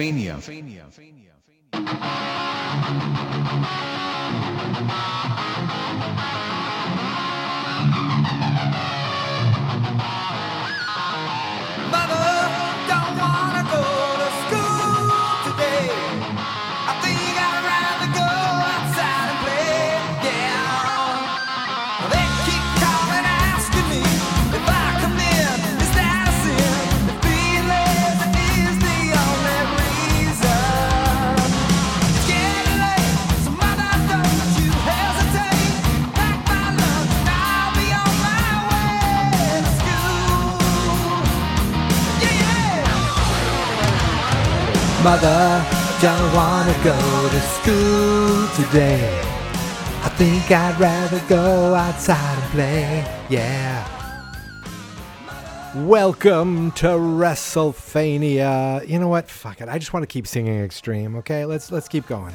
WrestleFania. Mother, don't wanna go to school today. I think I'd rather go outside and play, yeah. Welcome to WrestleFania. You know what? Fuck it. I just want to keep singing Extreme, okay? Let's keep going.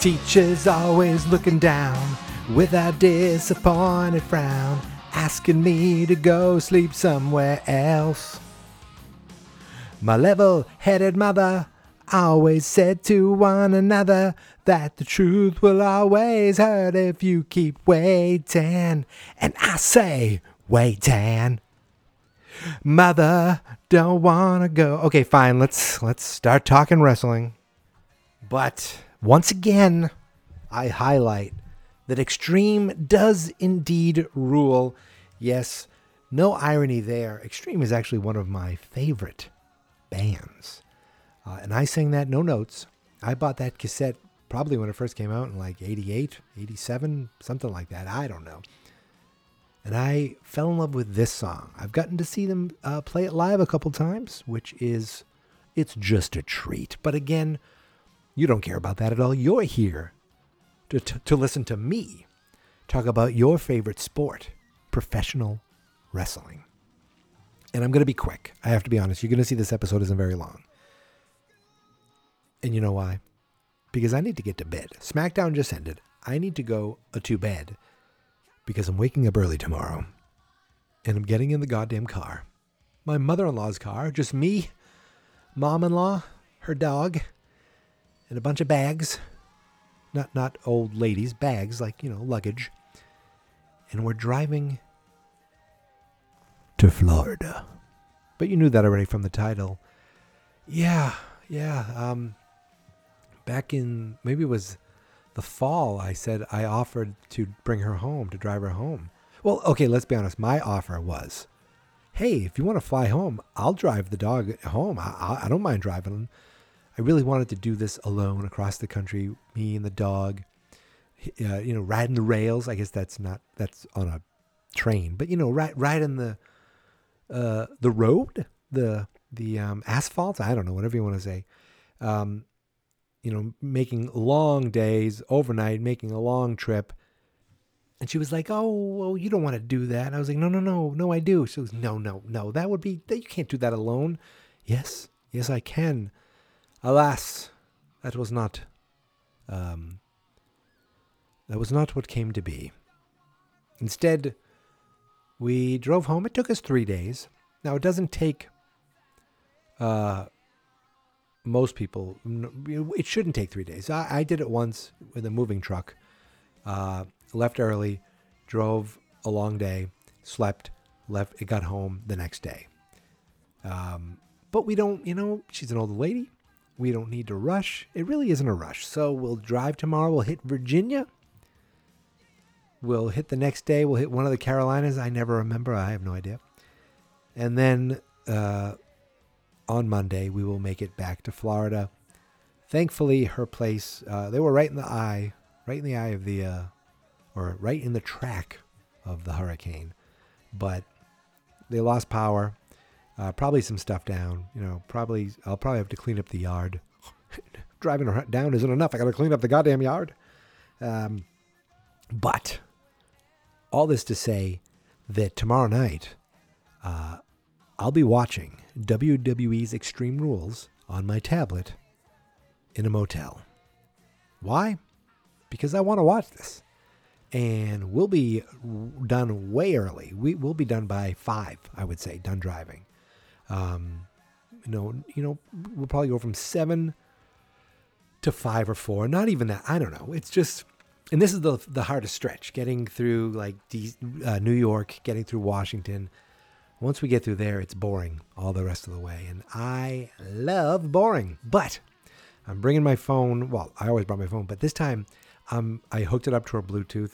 Teachers always looking down with a disappointed frown, asking me to go sleep somewhere else. My level-headed mother always said to one another that the truth will always hurt if you keep waiting. And I say, waiting. Mother, don't wanna go. Okay, fine, let's start talking wrestling. But once again, I highlight that Extreme does indeed rule. Yes, no irony there. Extreme is actually one of my favorite bands. And I sang that, no notes. I bought that cassette probably when it first came out in like 88, 87, something like that. I don't know. And I fell in love with this song. I've gotten to see them play it live a couple times, which is, it's just a treat. But again, you don't care about that at all. You're here to listen to me talk about your favorite sport, professional wrestling. And I'm going to be quick. I have to be honest. You're going to see this episode isn't very long. And you know why? Because I need to get to bed. SmackDown just ended. I need to go to bed because I'm waking up early tomorrow. And I'm getting in the goddamn car. My mother-in-law's car. Just me, mom-in-law, her dog, and a bunch of bags. Not old ladies. Bags, like, you know, luggage. And we're driving to Florida. But you knew that already from the title. Yeah. Back in, maybe it was the fall, I said I offered to bring her home, to drive her home. Well, okay, let's be honest. My offer was, hey, if you want to fly home, I'll drive the dog home. I don't mind driving him. I really wanted to do this alone across the country, me and the dog, riding the rails. I guess that's on a train, but riding the road, the asphalt, I don't know, whatever you want to say, making long days overnight, making a long trip. And she was like, oh, well, you don't want to do that. And I was like, no, I do. She was, no, that would be, you can't do that alone. Yes, I can. Alas, that was not what came to be. Instead, we drove home. It took us 3 days. Now, it doesn't take most people. It shouldn't take 3 days. I did it once with a moving truck. Left early, drove a long day, slept, left. It got home the next day. But we don't, she's an older lady. We don't need to rush. It really isn't a rush. So we'll drive tomorrow. We'll hit Virginia. We'll hit the next day. We'll hit one of the Carolinas. I never remember. I have no idea. And then on Monday, we will make it back to Florida. Thankfully, her place, they were right in the track of the hurricane. But they lost power. Probably some stuff down. I'll probably have to clean up the yard. Driving her down isn't enough. I got to clean up the goddamn yard. But all this to say that tomorrow night, I'll be watching WWE's Extreme Rules on my tablet in a motel. Why? Because I want to watch this. And we'll be done way early. We'll be done by 5, I would say, done driving. we'll probably go from 7 to 5 or 4. Not even that. I don't know. It's just, and this is the hardest stretch, getting through like New York, getting through Washington. Once we get through there, it's boring all the rest of the way. And I love boring, but I'm bringing my phone. Well, I always brought my phone, but this time I hooked it up to her Bluetooth.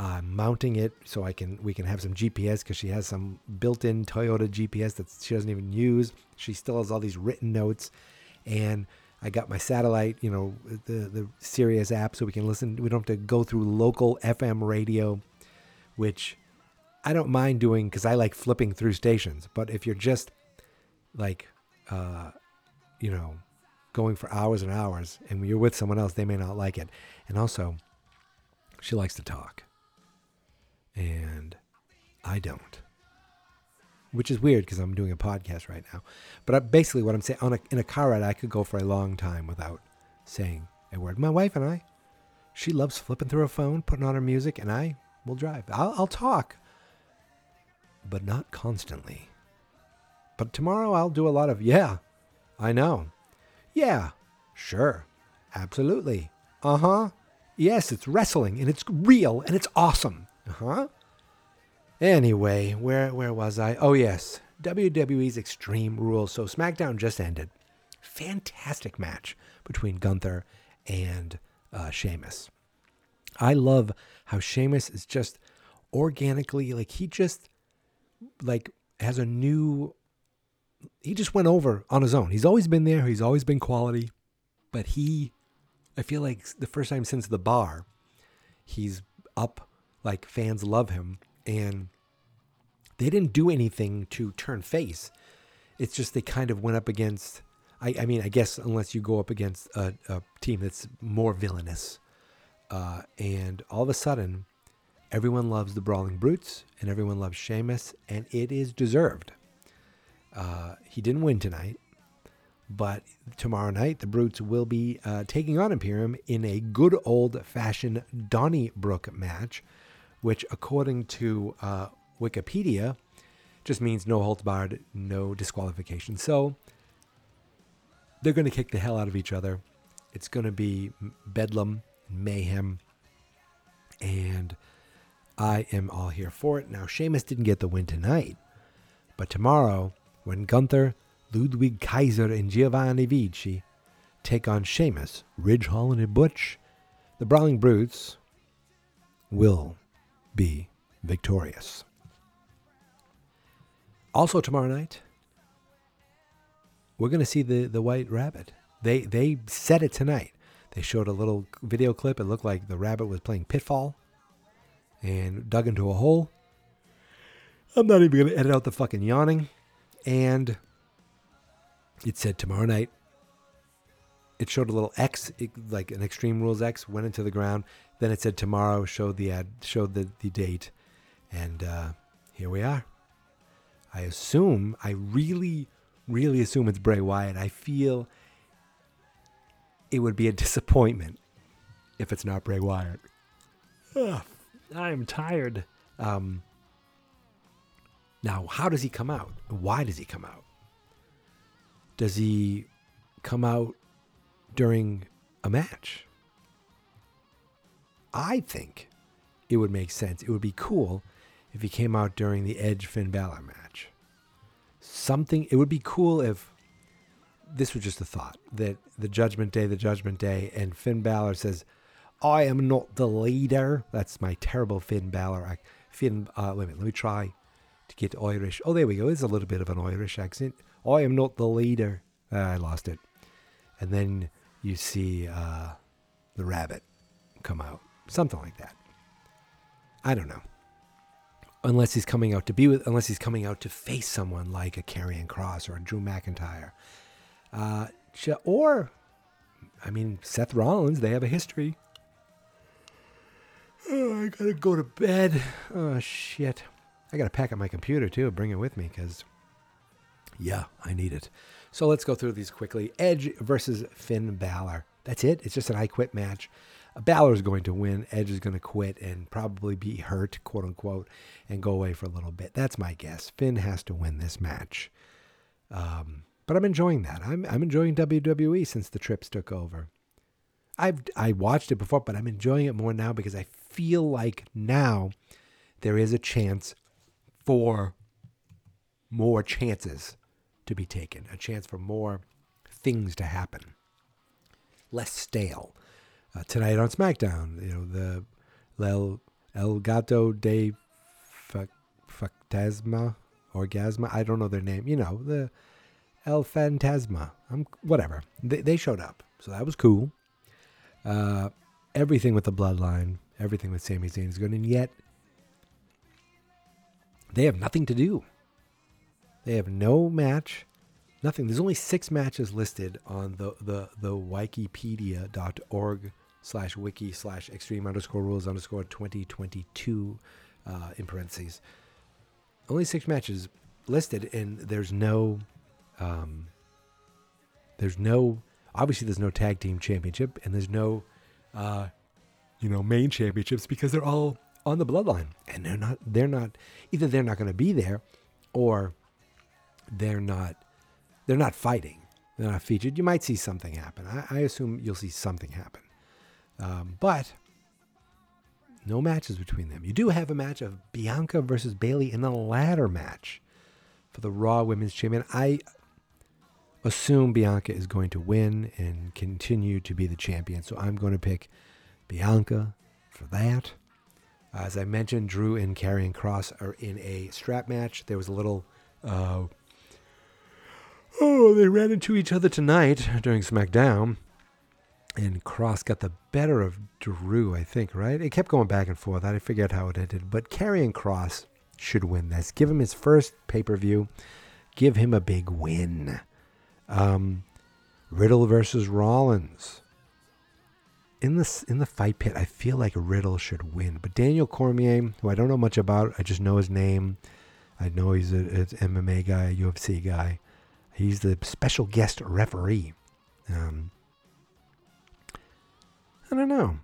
I'm mounting it so we can have some GPS, because she has some built-in Toyota GPS that she doesn't even use. She still has all these written notes. And I got my satellite, the Sirius app, so we can listen. We don't have to go through local FM radio, which I don't mind doing because I like flipping through stations. But if you're just like, going for hours and hours, and when you're with someone else, they may not like it. And also, she likes to talk. And I don't, which is weird because I'm doing a podcast right now. But basically what I'm saying, in a car ride, I could go for a long time without saying a word. My wife and I, she loves flipping through her phone, putting on her music, and I will drive. I'll talk, but not constantly. But tomorrow I'll do a lot of, yeah, I know. Yeah, sure, absolutely. Uh-huh. Yes, it's wrestling, and it's real, and it's awesome. Huh? Anyway, where was I? Oh yes, WWE's Extreme Rules. So SmackDown just ended. Fantastic match between Gunther and Sheamus. I love how Sheamus is just organically, like, he just like has a new. He just went over on his own. He's always been there. He's always been quality, but I feel like the first time since the bar, he's up. Like, fans love him, and they didn't do anything to turn face. It's just they kind of went up against, I guess unless you go up against a team that's more villainous. And all of a sudden, everyone loves the Brawling Brutes, and everyone loves Sheamus, and it is deserved. He didn't win tonight, but tomorrow night, the Brutes will be taking on Imperium in a good old-fashioned Donnybrook match, which, according to Wikipedia, just means no holds barred, no disqualification. So they're going to kick the hell out of each other. It's going to be bedlam, mayhem, and I am all here for it. Now, Sheamus didn't get the win tonight, but tomorrow, when Gunther, Ludwig Kaiser, and Giovanni Vinci take on Sheamus, Ridgehall, and Butch, the Brawling Brutes will be victorious. Also tomorrow night, we're going to see the White Rabbit. They said it tonight. They showed a little video clip. It looked like the rabbit was playing Pitfall and dug into a hole. I'm not even going to edit out the fucking yawning. And it said tomorrow night. It showed a little X, like an Extreme Rules X, went into the ground. Then it said tomorrow, showed the ad, showed the date, and here we are. I really, really assume it's Bray Wyatt. I feel it would be a disappointment if it's not Bray Wyatt. Ugh, I'm tired. Now, how does he come out? Why does he come out? Does he come out during a match? I think it would make sense. It would be cool if he came out during the Edge Finn Balor match. It would be cool if, this was just a thought, that the Judgment Day, and Finn Balor says, I am not the leader. That's my terrible Finn Balor. Let me try to get Irish. Oh, there we go. It's a little bit of an Irish accent. I am not the leader. I lost it. And then you see the rabbit come out. Something like that. I don't know. Unless he's coming out to face someone like a Karrion Kross or a Drew McIntyre. Seth Rollins, they have a history. Oh, I gotta go to bed. Oh, shit. I gotta pack up my computer, too. Bring it with me, because... yeah, I need it. So let's go through these quickly. Edge versus Finn Balor. That's it. It's just an I Quit match. Balor's going to win. Edge is going to quit and probably be hurt, quote unquote, and go away for a little bit. That's my guess. Finn has to win this match. But I'm enjoying that. I'm enjoying WWE since the Trips took over. I watched it before, but I'm enjoying it more now because I feel like now there is a chance for more chances to be taken, a chance for more things to happen, less stale. Tonight on SmackDown, you know, the El Gato de Orgasma, I don't know their name, you know, the El Fantasma, whatever. They showed up, so that was cool. Everything with the Bloodline, everything with Sami Zayn is good, and yet they have nothing to do. They have no match, nothing. There's only 6 matches listed on the wikipedia.org/wiki/extreme_rules_2022 in parentheses. Only 6 matches listed, and there's no tag team championship, and there's no, main championships because they're all on the Bloodline, and they're not going to be there, or they're not fighting. They're not featured. You might see something happen. I assume you'll see something happen, but no matches between them. You do have a match of Bianca versus Bayley in a ladder match for the Raw Women's Championship. I assume Bianca is going to win and continue to be the champion, so I'm going to pick Bianca for that. As I mentioned, Drew and Karrion Kross are in a strap match. There was a little... they ran into each other tonight during SmackDown, and Kross got the better of Drew, I think, right? It kept going back and forth. I forget how it ended, but Karrion Kross should win this. Give him his first pay-per-view. Give him a big win. Riddle versus Rollins. In the fight pit, I feel like Riddle should win, but Daniel Cormier, who I don't know much about, I just know his name. I know he's an MMA guy, a UFC guy. He's the special guest referee. I don't know.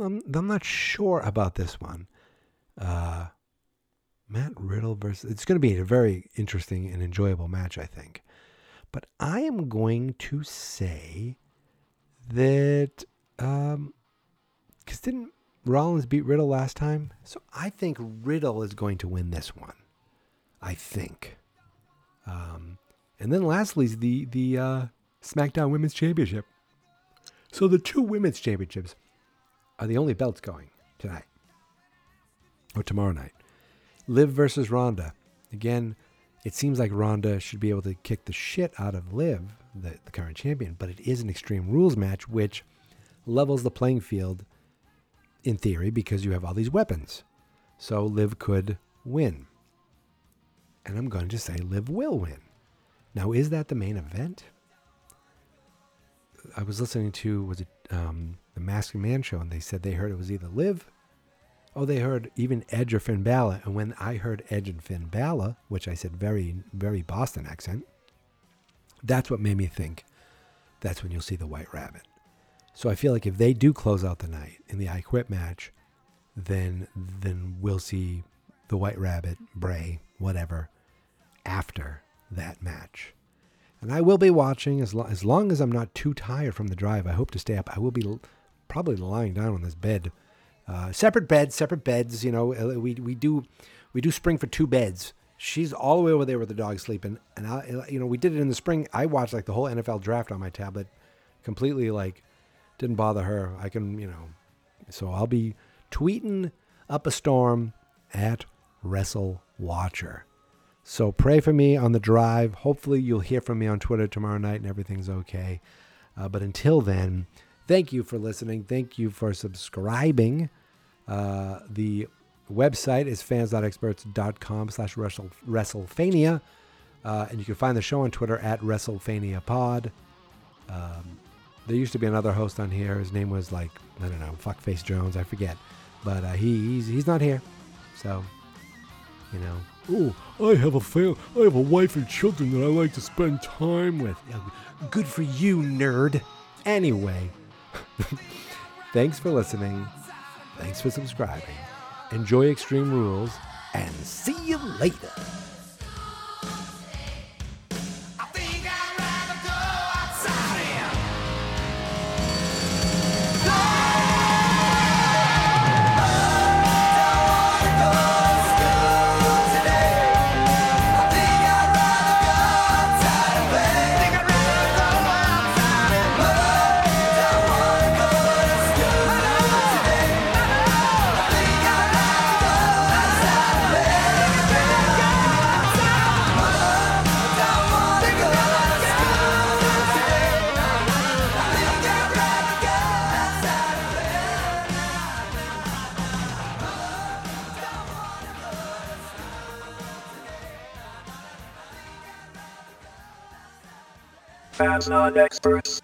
I'm not sure about this one. Matt Riddle versus... It's going to be a very interesting and enjoyable match, I think. But I am going to say that... because didn't Rollins beat Riddle last time? So I think Riddle is going to win this one. I think. And then lastly is the SmackDown Women's Championship. So the 2 women's championships are the only belts going tonight or tomorrow night. Liv versus Ronda. Again, it seems like Ronda should be able to kick the shit out of Liv, the current champion, but it is an Extreme Rules match, which levels the playing field in theory because you have all these weapons. So Liv could win. And I'm going to say Liv will win. Now, is that the main event? I was listening to, was it the Masked Man show, and they said they heard it was either Liv, or they heard even Edge or Finn Balor. And when I heard Edge and Finn Balor, which I said very, very Boston accent, that's what made me think that's when you'll see the White Rabbit. So I feel like if they do close out the night in the I Quit match, then we'll see the White Rabbit, Bray, whatever, after that match. And I will be watching as long as I'm not too tired from the drive. I hope to stay up. I will be probably lying down on this bed. Separate beds. You know, we do spring for 2 beds. She's all the way over there where the dog's sleeping. And I, we did it in the spring. I watched like the whole NFL draft on my tablet, completely like didn't bother her. I can, so I'll be tweeting up a storm at Wrestle Watcher. So pray for me on the drive. Hopefully you'll hear from me on Twitter tomorrow night and everything's okay. But until then, thank you for listening. Thank you for subscribing. The website is fans.experts.com/WrestleFania. And you can find the show on Twitter at WrestleFaniaPod. There used to be another host on here. His name was like, I don't know, Fuckface Jones. I forget. But he's not here. So... I have a wife and children that I like to spend time with. Good for you, nerd. Anyway, thanks for listening. Thanks for subscribing. Enjoy Extreme Rules, and see you later. Fans not experts.